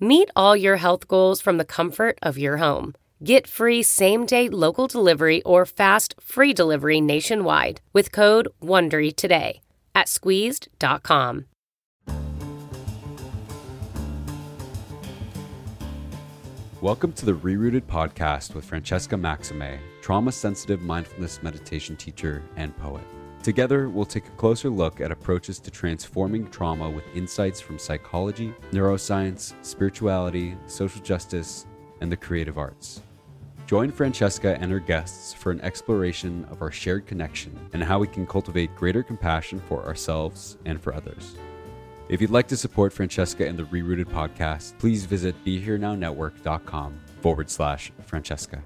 Meet all your health goals from the comfort of your home. Get free same-day local delivery or fast free delivery nationwide with code WONDERY today at squeezed.com. Welcome to the Rerooted Podcast with Francesca Maxime, trauma-sensitive mindfulness meditation teacher and poet. Together, we'll take a closer look at approaches to transforming trauma with insights from psychology, neuroscience, spirituality, social justice, and the creative arts. Join Francesca and her guests for an exploration of our shared connection and how we can cultivate greater compassion for ourselves and for others. If you'd like to support Francesca and the Rerooted Podcast, please visit BeHereNowNetwork.com/Francesca.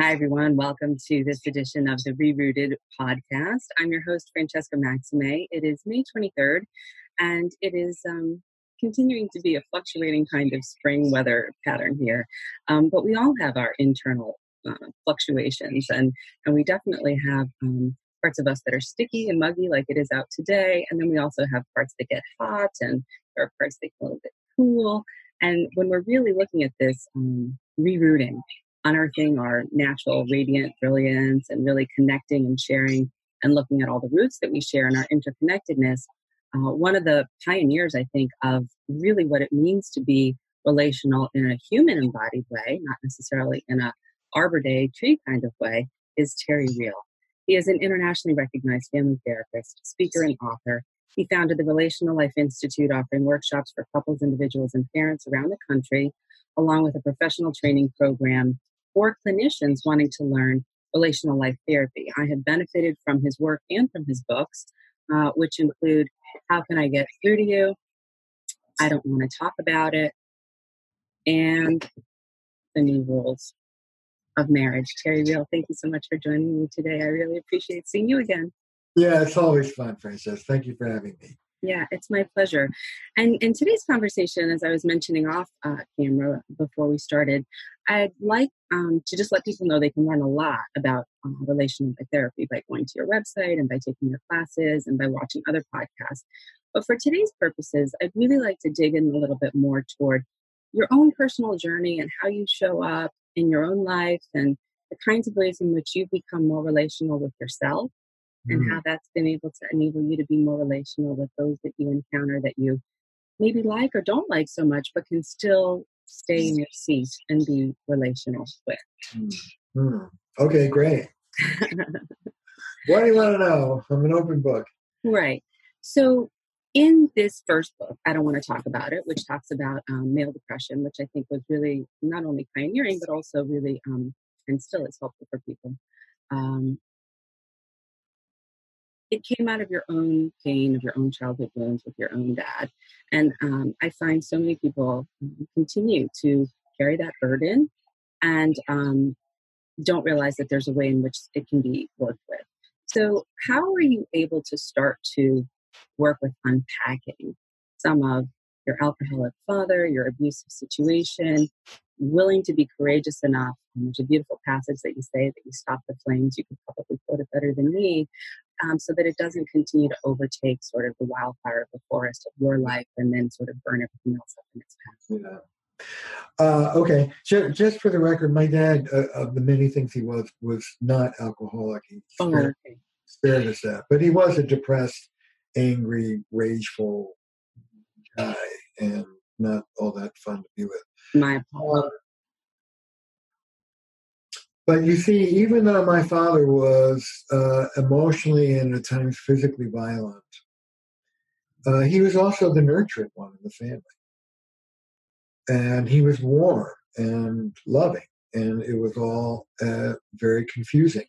Hi, everyone. Welcome to this edition of the Rerooted Podcast. I'm your host, Francesca Maxime. It is May 23rd, and it is continuing to be a fluctuating kind of spring weather pattern here. But we all have our internal fluctuations, and we definitely have parts of us that are sticky and muggy like it is out today. And then we also have parts that get hot, and there are parts that get a little bit cool. And when we're really looking at this rerooting, unearthing our natural radiant brilliance and really connecting and sharing and looking at all the roots that we share in our interconnectedness, one of the pioneers, I think, of really what it means to be relational in a human embodied way, not necessarily in a Arbor Day tree kind of way, is Terry Real. He is an internationally recognized family therapist, speaker, and author. He founded the Relational Life Institute, offering workshops for couples, individuals, and parents around the country, along with a professional training program for clinicians wanting to learn relational life therapy. I have benefited from his work and from his books, which include How Can I Get Through to You? I Don't Want to Talk About It, and The New Rules of Marriage. Terry Real, thank you so much for joining me today. I really appreciate seeing you again. Yeah, it's always fun, Frances. Thank you for having me. Yeah, it's my pleasure. And in today's conversation, as I was mentioning off camera before we started, I'd like to just let people know they can learn a lot about relational therapy by going to your website and by taking your classes and by watching other podcasts. But for today's purposes, I'd really like to dig in a little bit more toward your own personal journey and how you show up in your own life and the kinds of ways in which you've become more relational with yourself and how that's been able to enable you to be more relational with those that you encounter that you maybe like or don't like so much, but can still stay in your seat and be relational with. Mm-hmm. Okay, great. What do you want to know? I'm an open book. Right. So in this first book, I Don't Want to Talk About It, which talks about male depression, which I think was really not only pioneering, but also really, and still is helpful for people. It came out of your own pain, of your own childhood wounds with your own dad. And I find so many people continue to carry that burden and don't realize that there's a way in which it can be worked with. So how are you able to start to work with unpacking some of your alcoholic father, your abusive situation, willing to be courageous enough, and there's a beautiful passage that you say that you stop the flames, you could probably quote it better than me, so that it doesn't continue to overtake sort of the wildfire of the forest of your life and then sort of burn everything else up in its path. Yeah. Okay. So just for the record, my dad, of the many things he was not alcoholic. He spared us that. But he was a depressed, angry, rageful guy and not all that fun to be with. My apologies. But you see, even though my father was emotionally and at times physically violent, he was also the nurtured one in the family. And he was warm and loving, and it was all very confusing,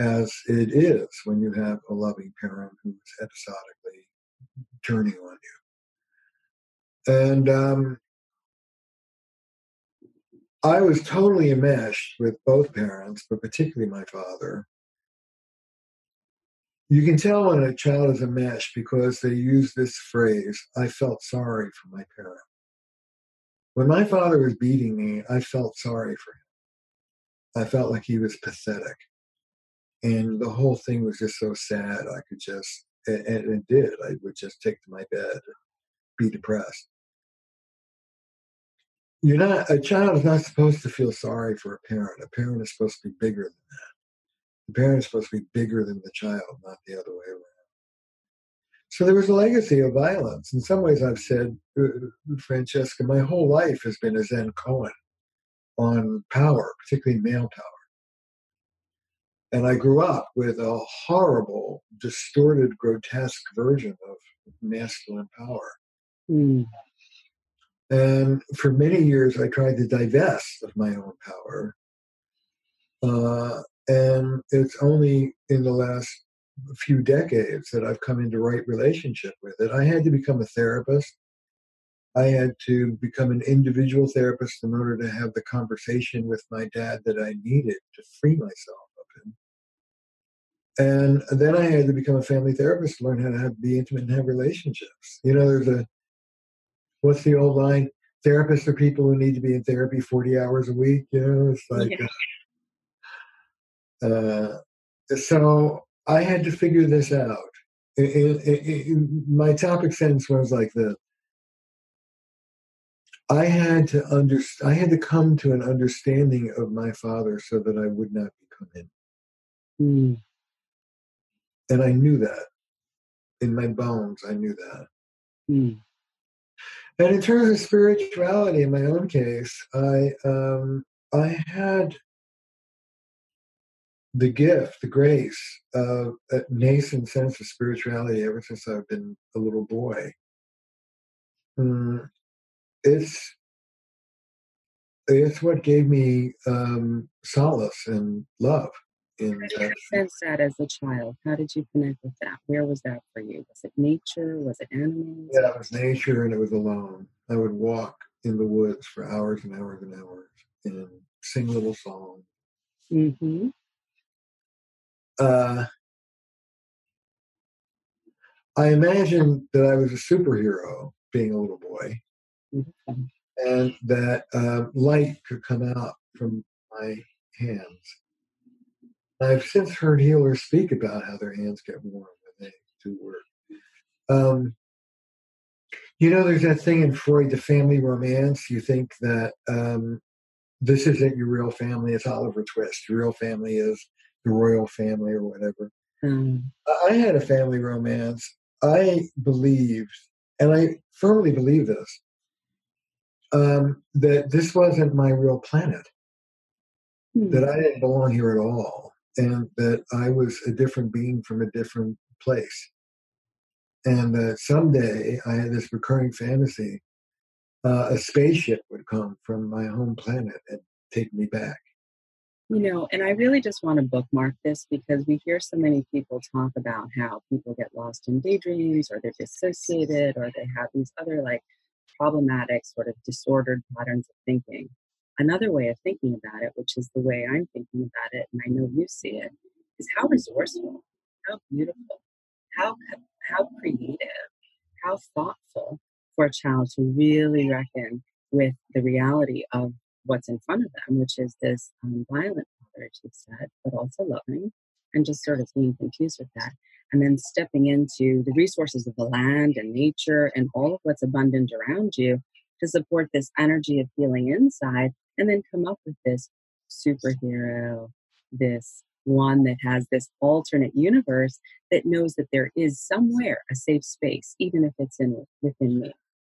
as it is when you have a loving parent who's episodically turning on you. And I was totally enmeshed with both parents, but particularly my father. You can tell when a child is enmeshed because they use this phrase, I felt sorry for my parents. When my father was beating me, I felt sorry for him. I felt like he was pathetic. And the whole thing was just so sad. I could just, and it did, I would just take to my bed and be depressed. A child is not supposed to feel sorry for a parent. A parent is supposed to be bigger than that. The parent is supposed to be bigger than the child, not the other way around. So there was a legacy of violence. In some ways, I've said, Francesca, my whole life has been a Zen koan on power, particularly male power. And I grew up with a horrible, distorted, grotesque version of masculine power. Mm. And for many years, I tried to divest of my own power. And it's only in the last few decades that I've come into right relationship with it. I had to become a therapist. I had to become an individual therapist in order to have the conversation with my dad that I needed to free myself of him. And then I had to become a family therapist to learn how to be intimate and have relationships. You know, there's what's the old line? Therapists are people who need to be in therapy 40 hours a week. You know, it's like, so I had to figure this out. My topic sentence was like this. I had to come to an understanding of my father so that I would not become him. Mm. And I knew that. In my bones, I knew that. Mm. And in terms of spirituality, in my own case, I had the gift, the grace, a nascent sense of spirituality ever since I've been a little boy. It's what gave me solace and love. How did you sense that as a child? How did you connect with that? Where was that for you? Was it nature? Was it animals? Yeah, it was nature, and it was alone. I would walk in the woods for hours and hours and hours and sing little songs. Mm-hmm. I imagined that I was a superhero being a little boy, mm-hmm. and that light could come out from my hands. I've since heard healers speak about how their hands get warm when they do work. There's that thing in Freud, the family romance. You think that this isn't your real family. It's Oliver Twist. Your real family is the royal family or whatever. Mm. I had a family romance. I believed, and I firmly believe this, that this wasn't my real planet, that I didn't belong here at all, and that I was a different being from a different place. And that someday I had this recurring fantasy, a spaceship would come from my home planet and take me back. And I really just want to bookmark this because we hear so many people talk about how people get lost in daydreams, or they're dissociated, or they have these other problematic sort of disordered patterns of thinking. Another way of thinking about it, which is the way I'm thinking about it, and I know you see it, is how resourceful, how beautiful, how creative, how thoughtful for a child to really reckon with the reality of what's in front of them, which is this violent father, she said, but also loving, and just sort of being confused with that. And then stepping into the resources of the land and nature and all of what's abundant around you to support this energy of healing inside, and then come up with this superhero, this one that has this alternate universe that knows that there is somewhere a safe space, even if it's within me.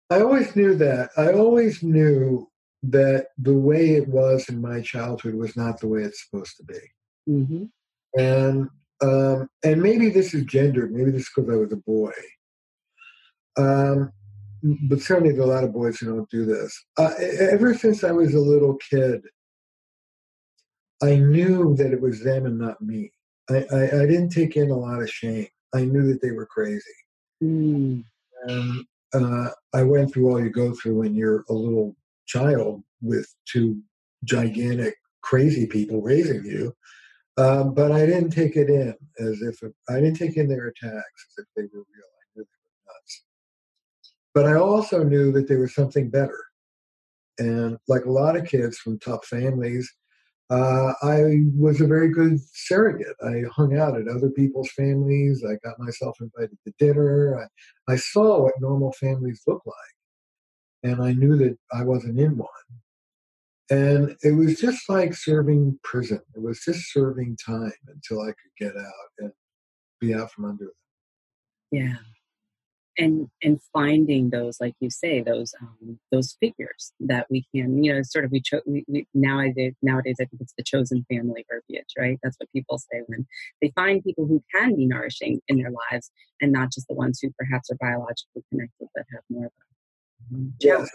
I always knew that. I always knew that the way it was in my childhood was not the way it's supposed to be. Mm-hmm. And maybe this is gendered. Maybe this is because I was a boy. But certainly there are a lot of boys who don't do this. Ever since I was a little kid, I knew that it was them and not me. I didn't take in a lot of shame. I knew that they were crazy. Mm. I went through all you go through when you're a little child with two gigantic, crazy people raising you. But I didn't take it in as if I didn't take in their attacks as if they were real. I knew they were nuts. But I also knew that there was something better. And like a lot of kids from tough families, I was a very good surrogate. I hung out at other people's families. I got myself invited to dinner. I saw what normal families look like. And I knew that I wasn't in one. And it was just like serving prison. It was just serving time until I could get out and be out from under it. Yeah. And finding those, like you say, those figures that we can, you know, sort of nowadays I think it's the chosen family verbiage, right? That's what people say when they find people who can be nourishing in their lives and not just the ones who perhaps are biologically connected but have more of them. Yes,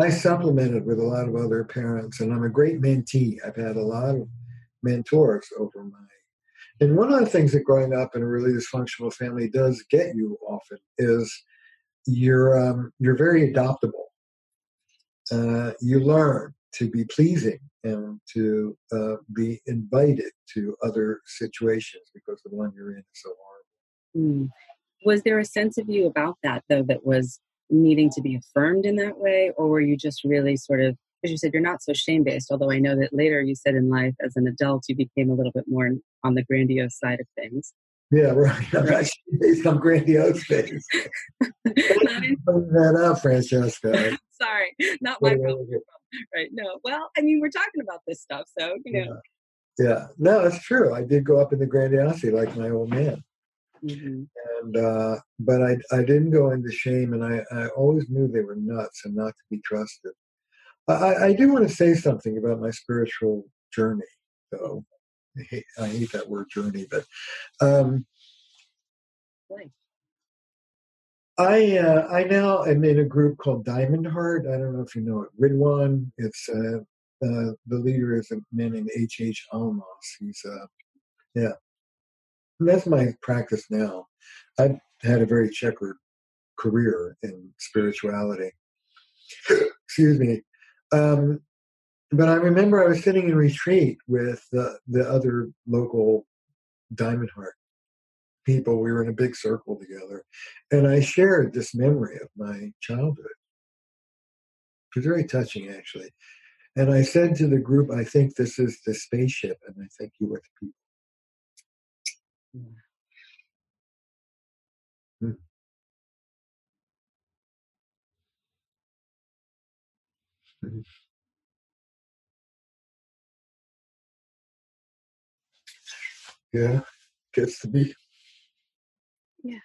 I supplemented with a lot of other parents, and I'm a great mentee. I've had a lot of mentors over my. And one of the things that growing up in a really dysfunctional family does get you often is you're very adoptable. You learn to be pleasing and to be invited to other situations because the one you're in is so horrible. Mm. Was there a sense of you about that, though, that was needing to be affirmed in that way? Or were you just really sort of, as you said, you're not so shame-based, although I know that later you said in life as an adult, you became a little bit more on the grandiose side of things. Yeah, right. I'm not shame-based, I'm grandiose based. Bring that up, Francesca. Sorry, not my problem. Right, no. Well, I mean, we're talking about this stuff, so, you know. Yeah, yeah. No, it's true. I did go up in the grandiosity like my old man. Mm-hmm. And but I didn't go into shame, and I always knew they were nuts and not to be trusted. I do want to say something about my spiritual journey, though. I hate that word journey, but I now am in a group called Diamond Heart. I don't know if you know it. Ridwan. It's the leader is a man named H. Almas. He's yeah. And that's my practice now. I've had a very checkered career in spirituality. Excuse me. But I remember I was sitting in retreat with the other local Diamond Heart people. We were in a big circle together. And I shared this memory of my childhood. It was very touching, actually. And I said to the group, I think this is the spaceship, and I think you are the people. Yeah. Hmm. Yeah, gets to be. Yeah.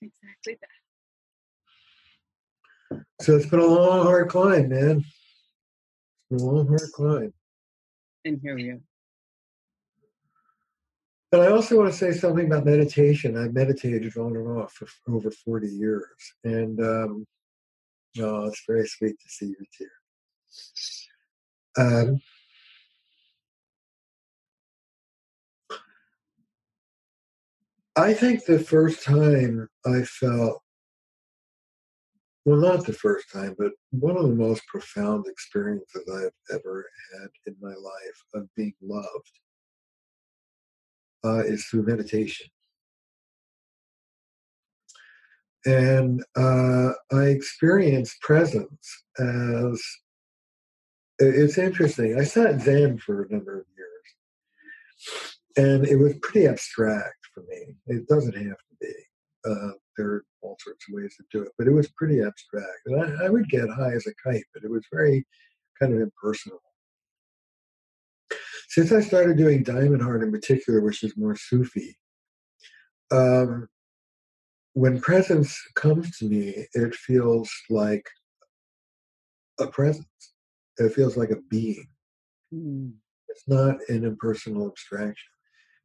Exactly that. So it's been a long, hard climb, man. A long, hard climb. And here we are. But I also want to say something about meditation. I've meditated on and off for over 40 years. And oh, it's very sweet to see you here. I think the first time I felt, well, not the first time, but one of the most profound experiences I've ever had in my life of being loved. Is through meditation. And I experience presence as, it's interesting. I sat Zen for a number of years, and it was pretty abstract for me. It doesn't have to be. There are all sorts of ways to do it, but it was pretty abstract. And I would get high as a kite, but it was very kind of impersonal. Since I started doing Diamond Heart in particular, which is more Sufi, when presence comes to me, it feels like a presence. It feels like a being. Mm. It's not an impersonal abstraction.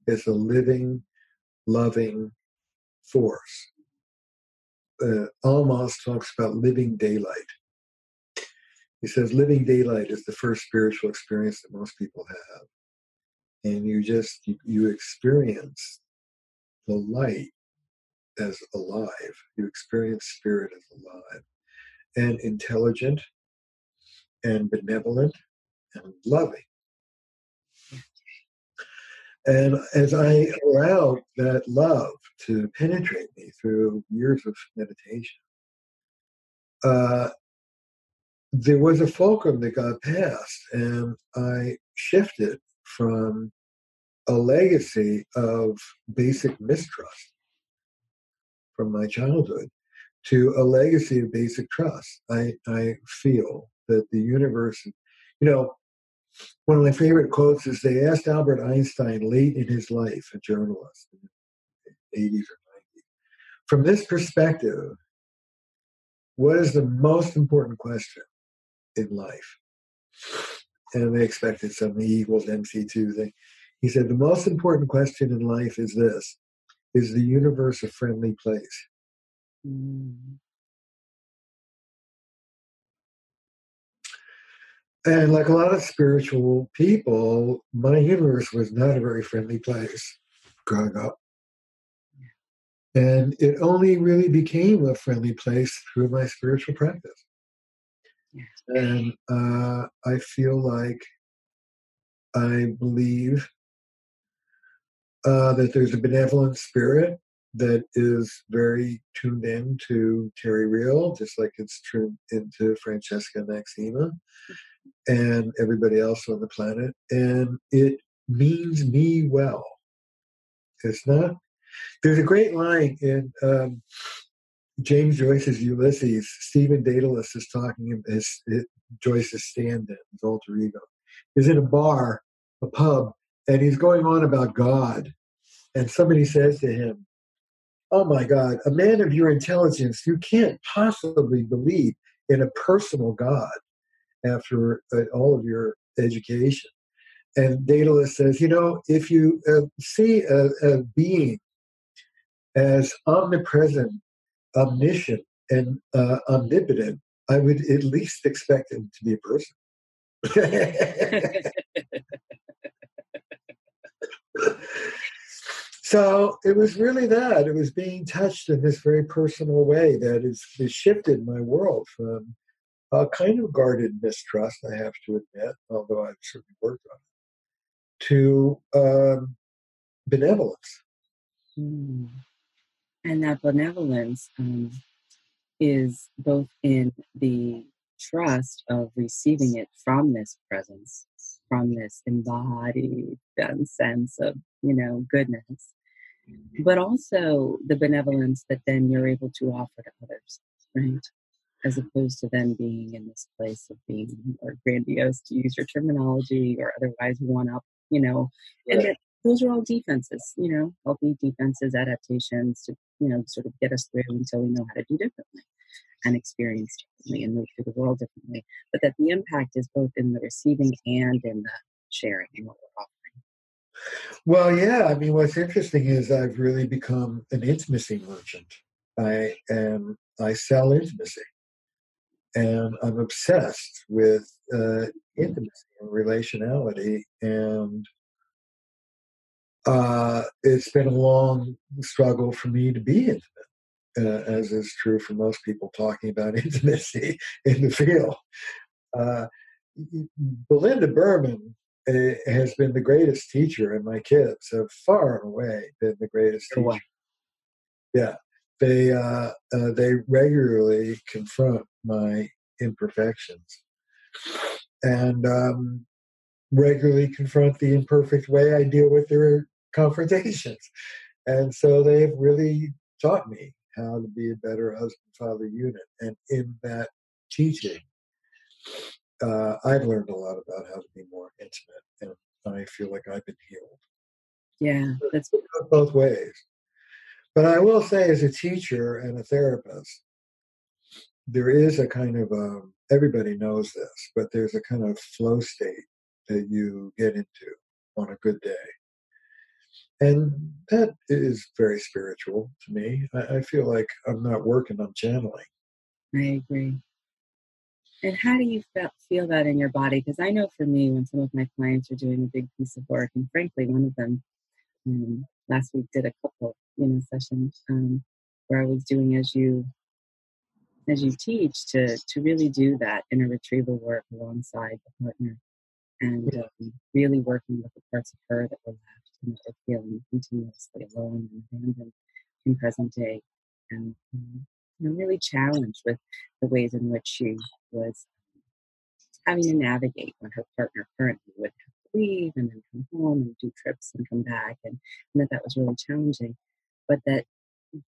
It's a living, loving force. Almas talks about living daylight. He says living daylight is the first spiritual experience that most people have. And you just, you experience the light as alive. You experience spirit as alive and intelligent and benevolent and loving. And as I allowed that love to penetrate me through years of meditation, there was a fulcrum that got passed, and I shifted from a legacy of basic mistrust from my childhood to a legacy of basic trust. I feel that the universe, you know, one of my favorite quotes is they asked Albert Einstein late in his life, a journalist in the 80s or 90s, from this perspective, what is the most important question in life? And they expected something E=mc2 thing. He said, the most important question in life is this: is the universe a friendly place? Mm-hmm. And like a lot of spiritual people, my universe was not a very friendly place growing up. And it only really became a friendly place through my spiritual practice. Yes. And I feel like I believe that there's a benevolent spirit that is very tuned in to Terry Real, just like it's tuned into Francesca Maxime and everybody else on the planet. And it means me well. It's not. There's a great line in James Joyce's Ulysses. Stephen Dedalus is talking in Joyce's stand-in, his alter ego. He's in a bar, a pub, and he's going on about God. And somebody says to him, "Oh my God, a man of your intelligence, you can't possibly believe in a personal God after all of your education." And Daedalus says, you know, if you see a being as omnipresent, omniscient, and omnipotent, I would at least expect him to be a person. So it was really that. It was being touched in this very personal way that has shifted my world from a kind of guarded mistrust, I have to admit, although I've certainly worked on it, to benevolence. Mm. And that benevolence is both in the trust of receiving it from this presence, from this embodied sense of, you know, goodness, but also the benevolence that then you're able to offer to others, right? As opposed to them being in this place of being or grandiose, to use your terminology, or otherwise one up. You know, and right. Those are all defenses, you know, healthy defenses, adaptations to, you know, sort of get us through until we know how to do differently and experience differently and move through the world differently. But that the impact is both in the receiving and in the sharing and what we're offering. Well, yeah. I mean, what's interesting is I've really become an intimacy merchant. I sell intimacy, and I'm obsessed with intimacy and relationality, and it's been a long struggle for me to be intimate, as is true for most people talking about intimacy in the field. Belinda Berman has been the greatest teacher, and my kids have far and away been the greatest teacher. Yeah. They regularly confront my imperfections and regularly confront the imperfect way I deal with their confrontations. And so they've really taught me how to be a better husband-father unit. And in that teaching, I've learned a lot about how to be more intimate, and I feel like I've been healed. Yeah, that's both ways. But I will say, as a teacher and a therapist, there is a kind of everybody knows this, but there's a kind of flow state that you get into on a good day. And that is very spiritual to me. I feel like I'm not working, I'm channeling. I agree. And how do you feel that in your body? Because I know for me, when some of my clients are doing a big piece of work, and frankly, one of them last week did a couple sessions where I was doing as you teach to really do that inner retrieval work alongside the partner, and really working with the parts of her that were left and that are feeling continuously alone and abandoned in present day, and I'm really challenged with the ways in which she was having to navigate when her partner currently would have to leave and then come home and do trips and come back, and that was really challenging. But that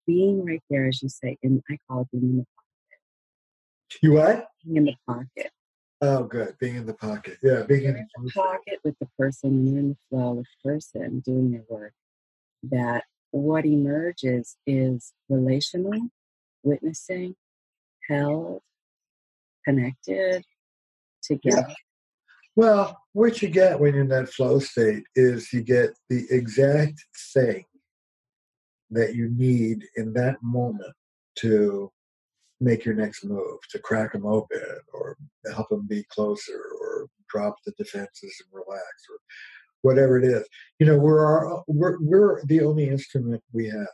being right there, as you say, and I call it being in the pocket. You what? Being in the pocket. Oh, good. Being in the pocket. Yeah, being in the pocket with the person, and you're in the flow with the person doing their work. That what emerges is relational. Witnessing, held, connected, together. Yeah. Well, what you get when you're in that flow state is you get the exact thing that you need in that moment to make your next move, to crack them open or help them be closer or drop the defenses and relax or whatever it is. You know, we're the only instrument we have,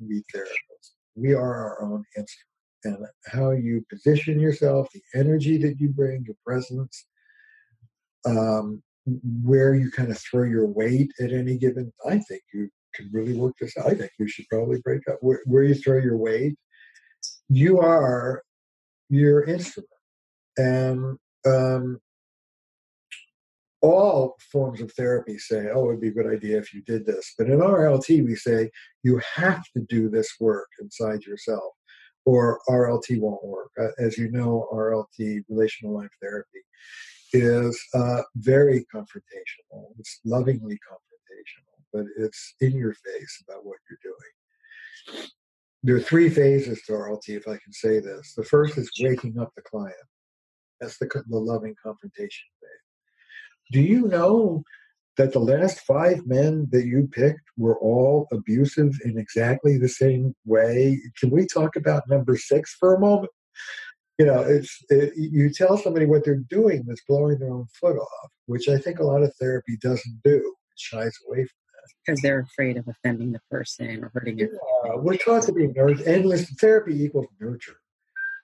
we therapists. We are our own instrument, and how you position yourself, the energy that you bring, your presence, where you kind of throw your weight at any given. I think you can really work this out. I think you should probably break up where you throw your weight. You are your instrument, and all forms of therapy say, "Oh, it'd be a good idea if you did this." But in RLT, we say you have to do this work inside yourself, or RLT won't work. As you know, RLT, relational life therapy, is very confrontational. It's lovingly confrontational, but it's in your face about what you're doing. There are three phases to RLT, if I can say this. The first is waking up the client. That's the loving confrontation phase. Do you know that the last 5 men that you picked were all abusive in exactly the same way? Can we talk about number 6 for a moment? You know, you tell somebody what they're doing that's blowing their own foot off, which I think a lot of therapy doesn't do. It shies away from that. Because they're afraid of offending the person or hurting them. We're taught to be endless. Therapy equals nurture.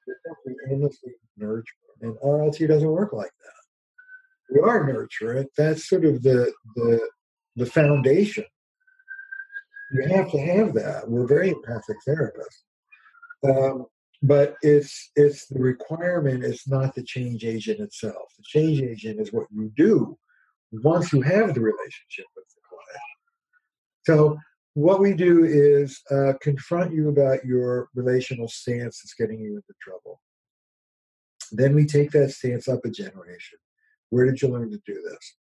We're taught to be endlessly nurture. And RLT doesn't work like that. We are nurturant. That's sort of the foundation. You have to have that. We're very empathic therapists, but it's the requirement. It's not the change agent itself. The change agent is what you do once you have the relationship with the client. So what we do is confront you about your relational stance that's getting you into trouble. Then we take that stance up a generation. Where did you learn to do this?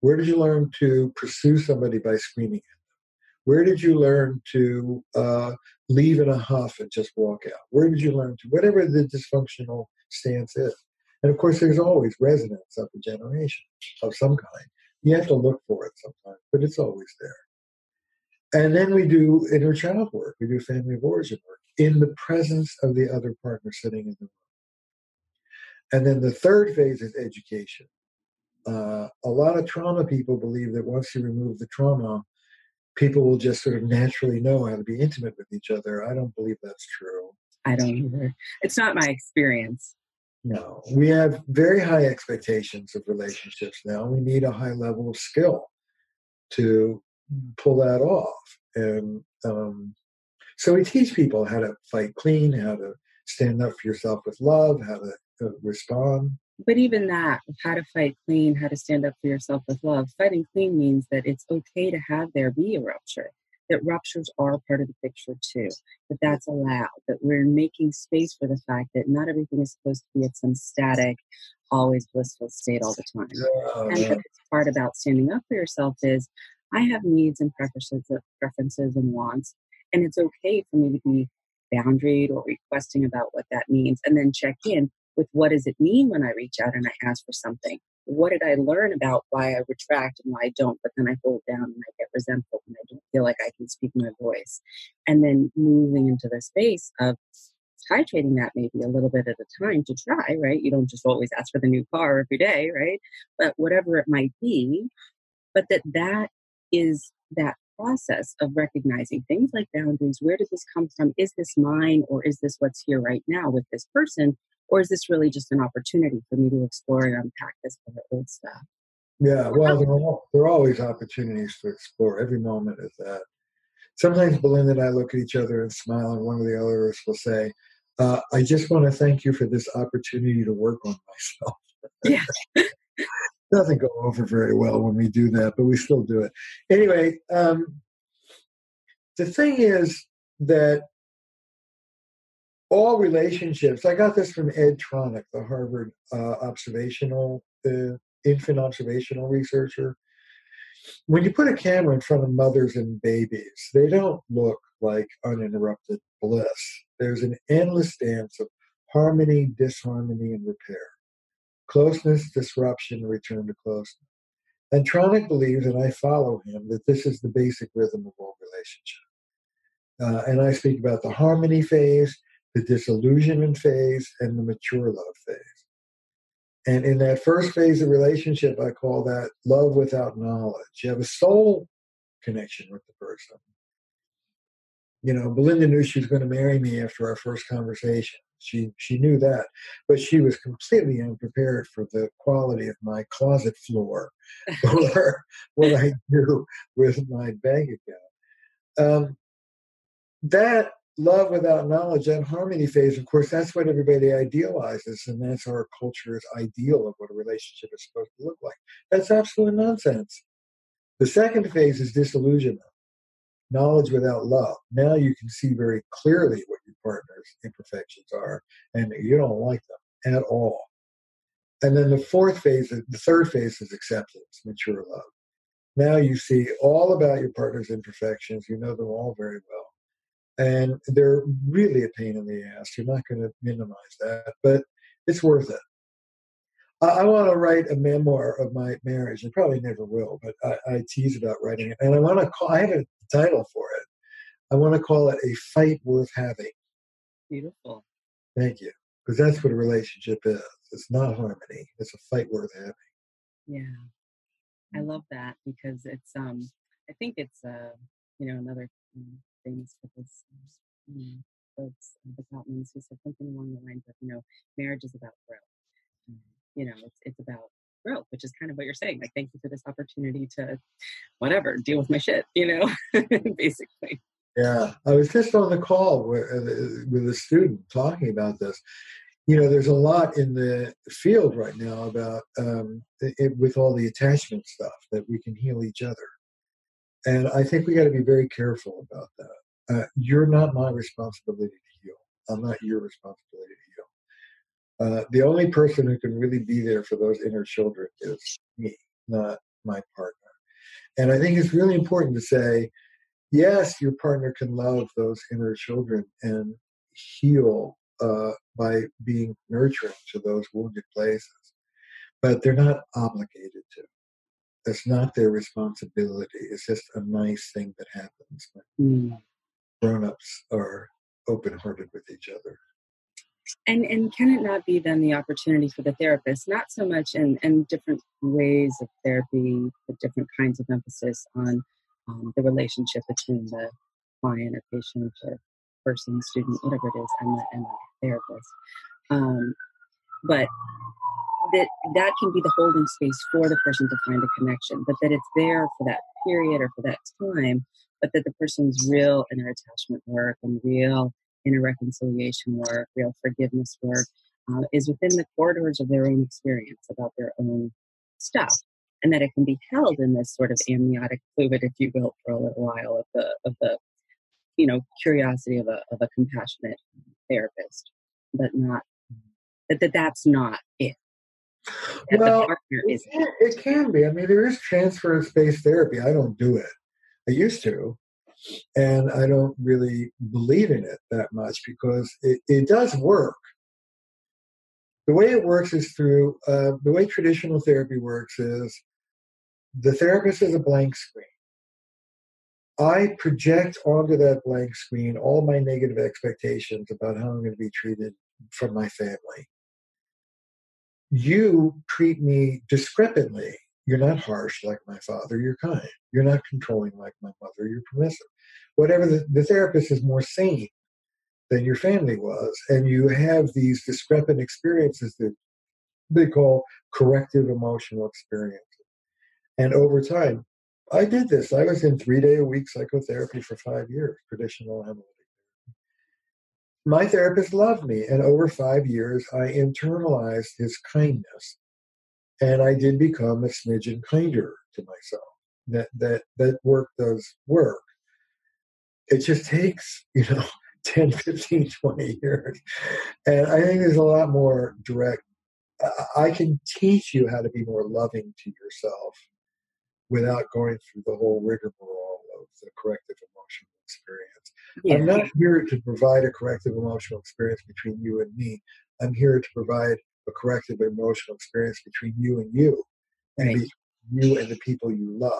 Where did you learn to pursue somebody by screaming at them? Where did you learn to leave in a huff and just walk out? Where did you learn to, whatever the dysfunctional stance is? And of course, there's always resonance of a generation of some kind. You have to look for it sometimes, but it's always there. And then we do inner child work. We do family of origin work in the presence of the other partner sitting in the room. And then the third phase is education. A lot of trauma people believe that once you remove the trauma, people will just sort of naturally know how to be intimate with each other. I don't believe that's true. I don't either. It's not my experience. No. We have very high expectations of relationships now. We need a high level of skill to pull that off. And So we teach people how to fight clean, how to stand up for yourself with love, how to respond. But even that, how to fight clean, how to stand up for yourself with love, fighting clean means that it's okay to have there be a rupture, that ruptures are part of the picture too, that that's allowed, that we're making space for the fact that not everything is supposed to be at some static, always blissful state all the time. And the part about standing up for yourself is, I have needs and preferences and wants, and it's okay for me to be boundaried or requesting about what that means, and then check in with what does it mean when I reach out and I ask for something. What did I learn about why I retract and why I don't, but then I hold down and I get resentful and I don't feel like I can speak my voice. And then moving into the space of titrating that maybe a little bit at a time to try, right? You don't just always ask for the new car every day, right? But whatever it might be, but that is that process of recognizing things like boundaries. Where did this come from? Is this mine, or is this what's here right now with this person? Or is this really just an opportunity for me to explore and unpack this kind of old stuff? Yeah, well, there are always opportunities to explore. Every moment is that. Sometimes Belinda and I look at each other and smile, and one of the others will say, I just want to thank you for this opportunity to work on myself. Yeah. It doesn't go over very well when we do that, but we still do it. Anyway, the thing is that all relationships, I got this from Ed Tronick, the Harvard infant observational researcher. When you put a camera in front of mothers and babies, they don't look like uninterrupted bliss. There's an endless dance of harmony, disharmony, and repair. Closeness, disruption, return to closeness. And Tronick believes, and I follow him, that this is the basic rhythm of all relationships. And I speak about the harmony phase, the disillusionment phase, and the mature love phase. And in that first phase of relationship, I call that love without knowledge. You have a soul connection with the person. You know, Belinda knew she was going to marry me after our first conversation. She knew that, but she was completely unprepared for the quality of my closet floor or what I do with my bank account. That love without knowledge, that harmony phase, of course, that's what everybody idealizes, and that's our culture's ideal of what a relationship is supposed to look like. That's absolute nonsense. The second phase is disillusionment, knowledge without love. Now you can see very clearly what your partner's imperfections are, and you don't like them at all. And then the third phase is acceptance, mature love. Now you see all about your partner's imperfections. You know them all very well. And they're really a pain in the ass. You're not going to minimize that, but it's worth it. I want to write a memoir of my marriage. I probably never will, but I tease about writing it. And I have a title for it. I want to call it A Fight Worth Having. Beautiful. Thank you. Because that's what a relationship is. It's not harmony. It's a fight worth having. Yeah. I love that, because it's, I think it's, another things for this, folks, the Gottmans, who said something along the lines of, marriage is about growth. It's about growth, which is kind of what you're saying. Like, thank you for this opportunity to, whatever, deal with my shit, basically. Yeah. I was just on the call with a student talking about this. There's a lot in the field right now about, with all the attachment stuff, that we can heal each other. And I think we got to be very careful about that. You're not my responsibility to heal. I'm not your responsibility to heal. The only person who can really be there for those inner children is me, not my partner. And I think it's really important to say, yes, your partner can love those inner children and heal by being nurturing to those wounded places. But they're not obligated to. That's not their responsibility. It's just a nice thing that happens when grown-ups are open-hearted with each other. And can it not be then the opportunity for the therapist, not so much in different ways of therapy, but different kinds of emphasis on the relationship between the client or patient or person, student, whatever it is, and the therapist. But that can be the holding space for the person to find a connection, but that it's there for that period or for that time, but that the person's real inner attachment work and real inner reconciliation work, real forgiveness work is within the corridors of their own experience about their own stuff, and that it can be held in this sort of amniotic fluid, if you will, for a little while of the curiosity of a compassionate therapist, but not that's not it. That well, the partner is it can be. I mean, there is transference-based therapy. I don't do it. I used to, and I don't really believe in it that much because it does work. The way it works is through the way traditional therapy works is the therapist is a blank screen. I project onto that blank screen all my negative expectations about how I'm going to be treated from my family. You treat me discrepantly. You're not harsh like my father. You're kind. You're not controlling like my mother. You're permissive. Whatever the therapist is more sane than your family was, and you have these discrepant experiences that they call corrective emotional experiences. And over time, I did this. I was in 3-day-a-week psychotherapy for 5 years, traditional analytic. My therapist loved me, and over 5 years, I internalized his kindness, and I did become a smidgen kinder to myself. That work does work. It just takes, 10, 15, 20 years. And I think there's a lot more direct. I can teach you how to be more loving to yourself without going through the whole rigmarole of the corrective emotional experience. Yeah. I'm not here to provide a corrective emotional experience between you and me. I'm here to provide a corrective emotional experience between you and you, and right. Between you and the people you love.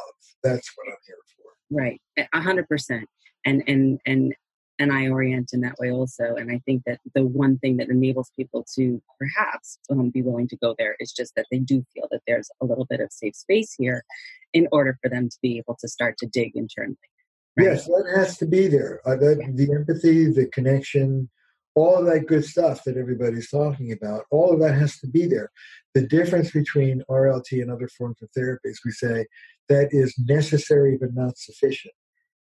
That's what I'm here for. Right, 100%. And I orient in that way also. And I think that the one thing that enables people to perhaps be willing to go there is just that they do feel that there's a little bit of safe space here in order for them to be able to start to dig internally. Right? Yes, that has to be there. The empathy, the connection, all of that good stuff that everybody's talking about, all of that has to be there. The difference between RLT and other forms of therapy is we say that is necessary but not sufficient.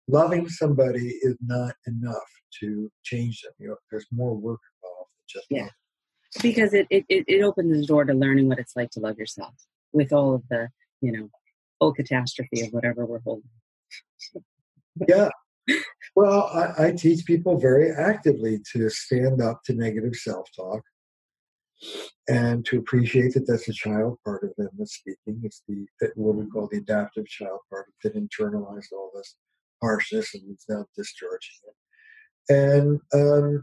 Loving somebody is not enough to change them. There's more work involved than just love. Because it opens the door to learning what it's like to love yourself with all of the, whole catastrophe of whatever we're holding. Yeah. Well, I teach people very actively to stand up to negative self-talk and to appreciate that that's a child part of them that's speaking. It's what we call the adaptive child part that internalized all this harshness and it's now discharging it. And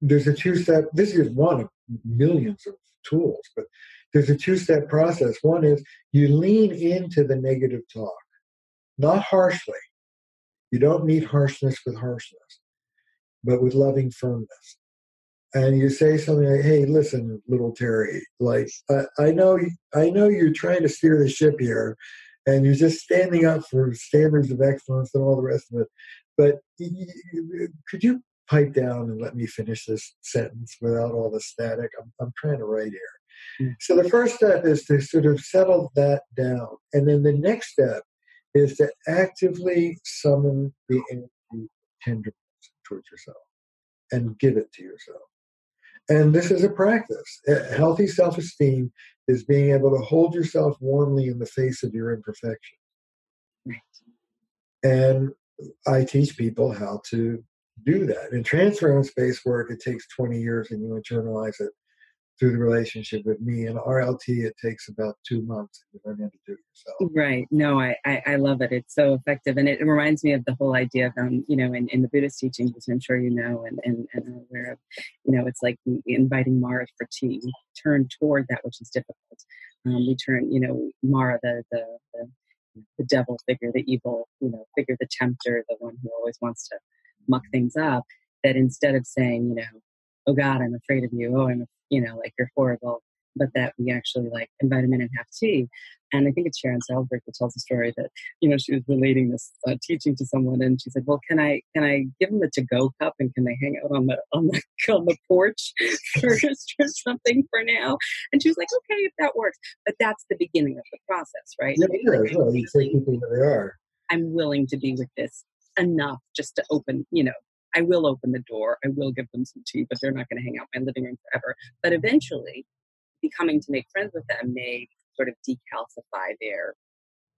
there's a two-step, this is one of millions of tools, but there's a two-step process. One is you lean into the negative talk, not harshly. You don't meet harshness with harshness, but with loving firmness. And you say something like, hey, listen, little Terry, like, I know you're trying to steer the ship here, and you're just standing up for standards of excellence and all the rest of it. But could you pipe down and let me finish this sentence without all the static? I'm trying to write here. Mm-hmm. So the first step is to sort of settle that down. And then the next step is to actively summon the energy of tenderness towards yourself and give it to yourself. And this is a practice. Healthy self-esteem is being able to hold yourself warmly in the face of your imperfection. Right. And I teach people how to do that. In transference-based work, it takes 20 years and you internalize it through the relationship with me. In RLT, it takes about 2 months to learn how to do it yourself. Right. No, I love it. It's so effective. And it reminds me of the whole idea of, in the Buddhist teachings, which I'm sure and are aware of, it's like inviting Mara for tea. We turn toward that which is difficult. We turn, Mara, the devil figure, the evil, figure, the tempter, the one who always wants to muck things up, that instead of saying, oh God, I'm afraid of you. Oh, like you're horrible. But that we actually like invite him in and have tea. And I think it's Sharon Salzberg that tells the story that, she was relating this teaching to someone and she said, well, can I give him a to-go cup and can they hang out on the porch first or something for now? And she was like, okay, if that works. But that's the beginning of the process, right? Yeah, you take people where they are. I'm willing to be with this enough just to open, you know, I will open the door. I will give them some tea, but they're not going to hang out in my living room forever. But eventually, becoming to make friends with them may sort of decalcify their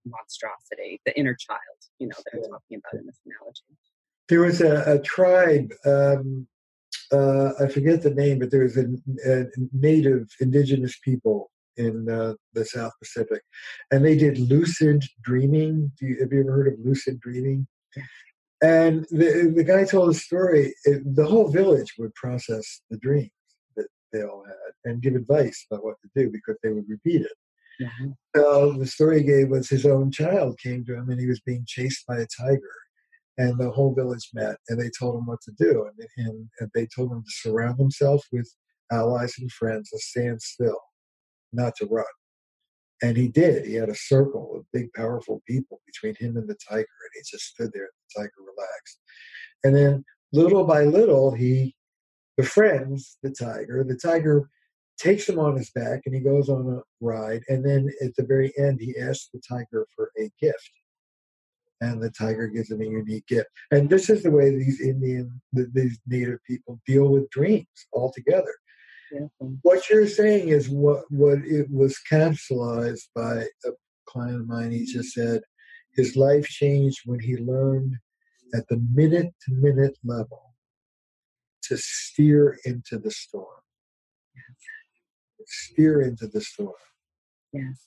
monstrosity, the inner child, you know, that I'm talking about in this analogy. There was a tribe, I forget the name, but there was a native indigenous people in the South Pacific, and they did lucid dreaming. Have you ever heard of lucid dreaming? And the guy told a story. The whole village would process the dreams that they all had and give advice about what to do because they would repeat it. Mm-hmm. So the story he gave was his own child came to him and he was being chased by a tiger. And the whole village met and they told him what to do. And they told him to surround himself with allies and friends, to stand still, not to run. And he did. He had a circle of big, powerful people between him and the tiger. And he just stood there and the tiger relaxed. And then little by little, he befriends the tiger. The tiger takes him on his back and he goes on a ride. And then at the very end, he asks the tiger for a gift. And the tiger gives him a unique gift. And this is the way these native people deal with dreams altogether. Yeah. What you're saying is what it was capsulized by a client of mine. He just said his life changed when he learned at the minute-to-minute level to steer into the storm. Yes. Steer into the storm. Yes.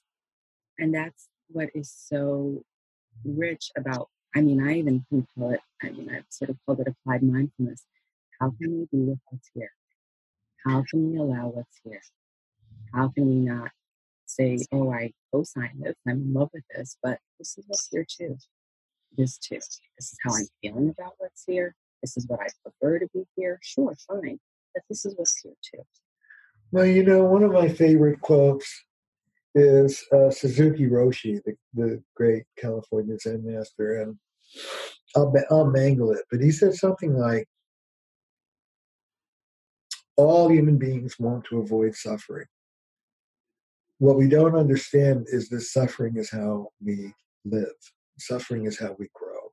And that's what is so rich about, I've sort of called it applied mindfulness. How can we be with what's here? How can we allow what's here? How can we not say, oh, I co-sign this, I'm in love with this, but this is what's here too. This too. This is how I'm feeling about what's here. This is what I prefer to be here. Sure, fine. But this is what's here too. Well, you know, one of my favorite quotes is Suzuki Roshi, the great California Zen master. And I'll mangle it. But he said something like, all human beings want to avoid suffering. What we don't understand is that suffering is how we live. Suffering is how we grow.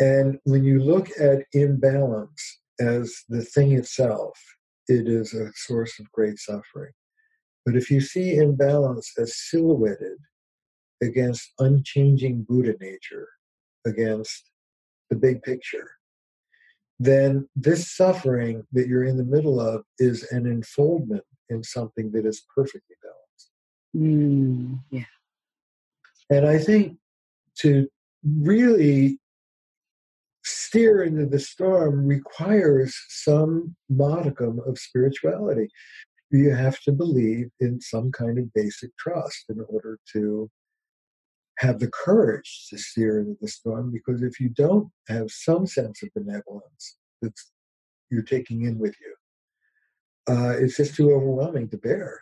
And when you look at imbalance as the thing itself, it is a source of great suffering. But if you see imbalance as silhouetted against unchanging Buddha nature, against the big picture, then this suffering that you're in the middle of is an enfoldment in something that is perfectly balanced. Yeah. And I think to really steer into the storm requires some modicum of spirituality. You have to believe in some kind of basic trust in order to have the courage to steer into the storm, because if you don't have some sense of benevolence that you're taking in with you, it's just too overwhelming to bear.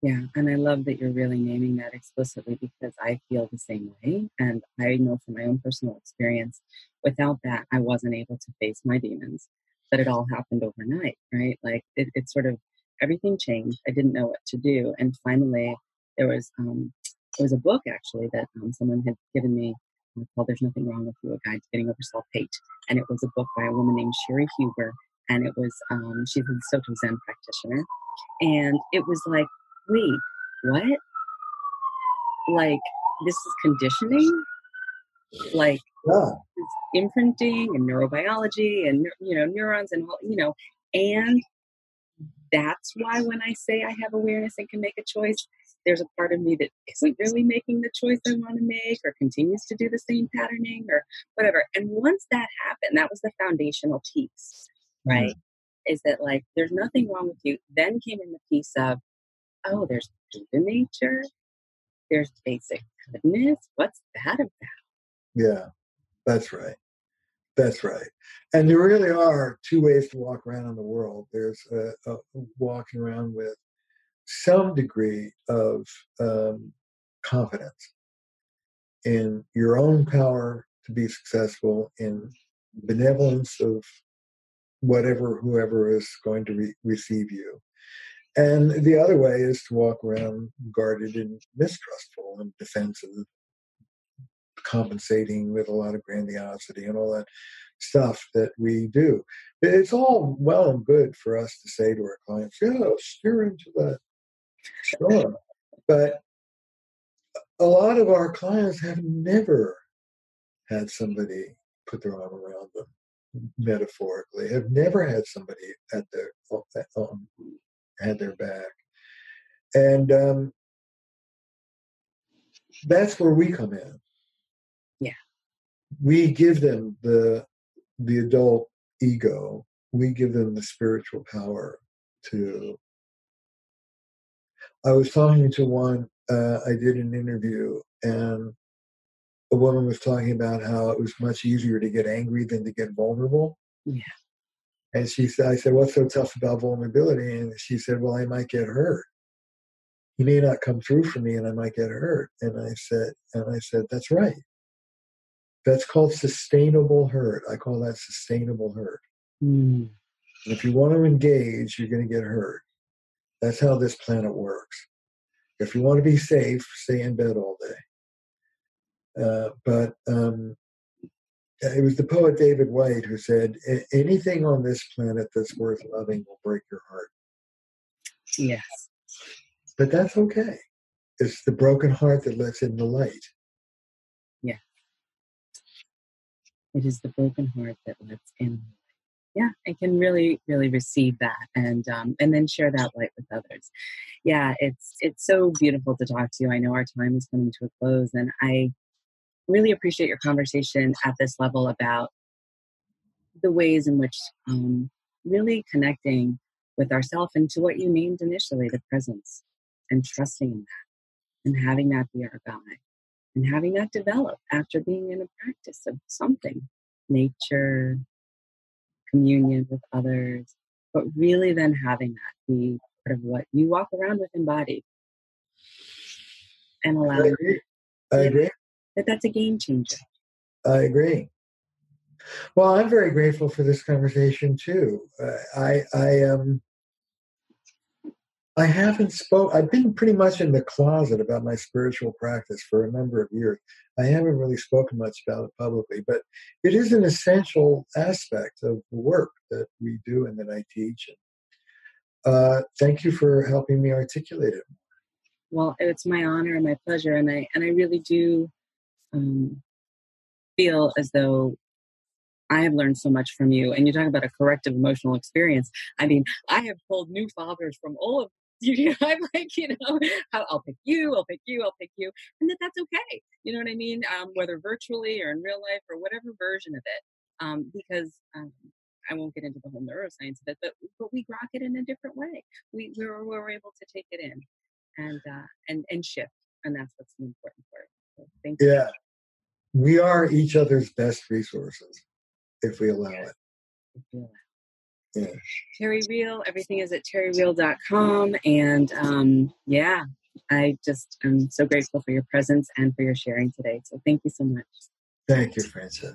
Yeah, and I love that you're really naming that explicitly, because I feel the same way. And I know from my own personal experience, without that, I wasn't able to face my demons, that it all happened overnight, right? Like it sort of, everything changed. I didn't know what to do. And finally, there was a book, actually, that someone had given me called There's Nothing Wrong With You, A Guide to Getting Over Self-Hate. And it was a book by a woman named Sherry Huber. And it was, she's a Soto Zen practitioner. And it was like, wait, what? Like, this is conditioning? Like, it's imprinting and neurobiology and, neurons and, and that's why when I say I have awareness and can make a choice, there's a part of me that isn't really making the choice I want to make, or continues to do the same patterning or whatever. And once that happened, that was the foundational piece, right? Mm-hmm. Is that like, there's nothing wrong with you. Then came in the piece of, oh, there's Buddha nature. There's basic goodness. What's that about? Yeah, that's right. That's right. And there really are two ways to walk around in the world. There's a walking around with some degree of confidence in your own power to be successful, in benevolence of whoever is going to receive you. And the other way is to walk around guarded and mistrustful and defensive, compensating with a lot of grandiosity and all that stuff that we do. It's all well and good for us to say to our clients, yeah, steer into that. Sure. But a lot of our clients have never had somebody put their arm around them, metaphorically, have never had somebody at their back. And that's where we come in. Yeah. We give them the adult ego. We give them the spiritual power to... I was talking to one, I did an interview, and a woman was talking about how it was much easier to get angry than to get vulnerable. Yeah. And she said, I said, what's so tough about vulnerability? And she said, well, I might get hurt. You may not come through for me and I might get hurt. And I said, that's right. That's called sustainable hurt. I call that sustainable hurt. Mm. If you want to engage, you're going to get hurt. That's how this planet works. If you want to be safe, stay in bed all day. But it was the poet David Whyte who said, anything on this planet that's worth loving will break your heart. Yes. But that's okay. It's the broken heart that lets in the light. Yeah. It is the broken heart that lets in the light. Yeah, I can really, really receive that and then share that light with others. Yeah, it's so beautiful to talk to you. I know our time is coming to a close, and I really appreciate your conversation at this level about the ways in which really connecting with ourselves and to what you named initially, the presence, and trusting in that, and having that be our guide, and having that develop after being in a practice of something, nature, communion with others, but really then having that be part of what you walk around with embodied, and allowing I agree. That's a game changer. I agree. Well, I'm very grateful for this conversation too. I haven't spoke. I've been pretty much in the closet about my spiritual practice for a number of years. I haven't really spoken much about it publicly, but it is an essential aspect of the work that we do and that I teach. Thank you for helping me articulate it. Well, it's my honor and my pleasure, and I really do feel as though I have learned so much from you. And you talk about a corrective emotional experience. I mean, I have pulled new fathers from all of you. I'm like, I'll pick you. And that's okay. You know what I mean? Whether virtually or in real life or whatever version of it. Because I won't get into the whole neuroscience of it, but we rock it in a different way. We're able to take it in and shift. And that's what's the important part. So thank you. Yeah. We are each other's best resources. If we allow it. Yeah. Terry Real, everything is at terryreal.com. And I just am so grateful for your presence and for your sharing today. So thank you so much. Thank you, Francesca.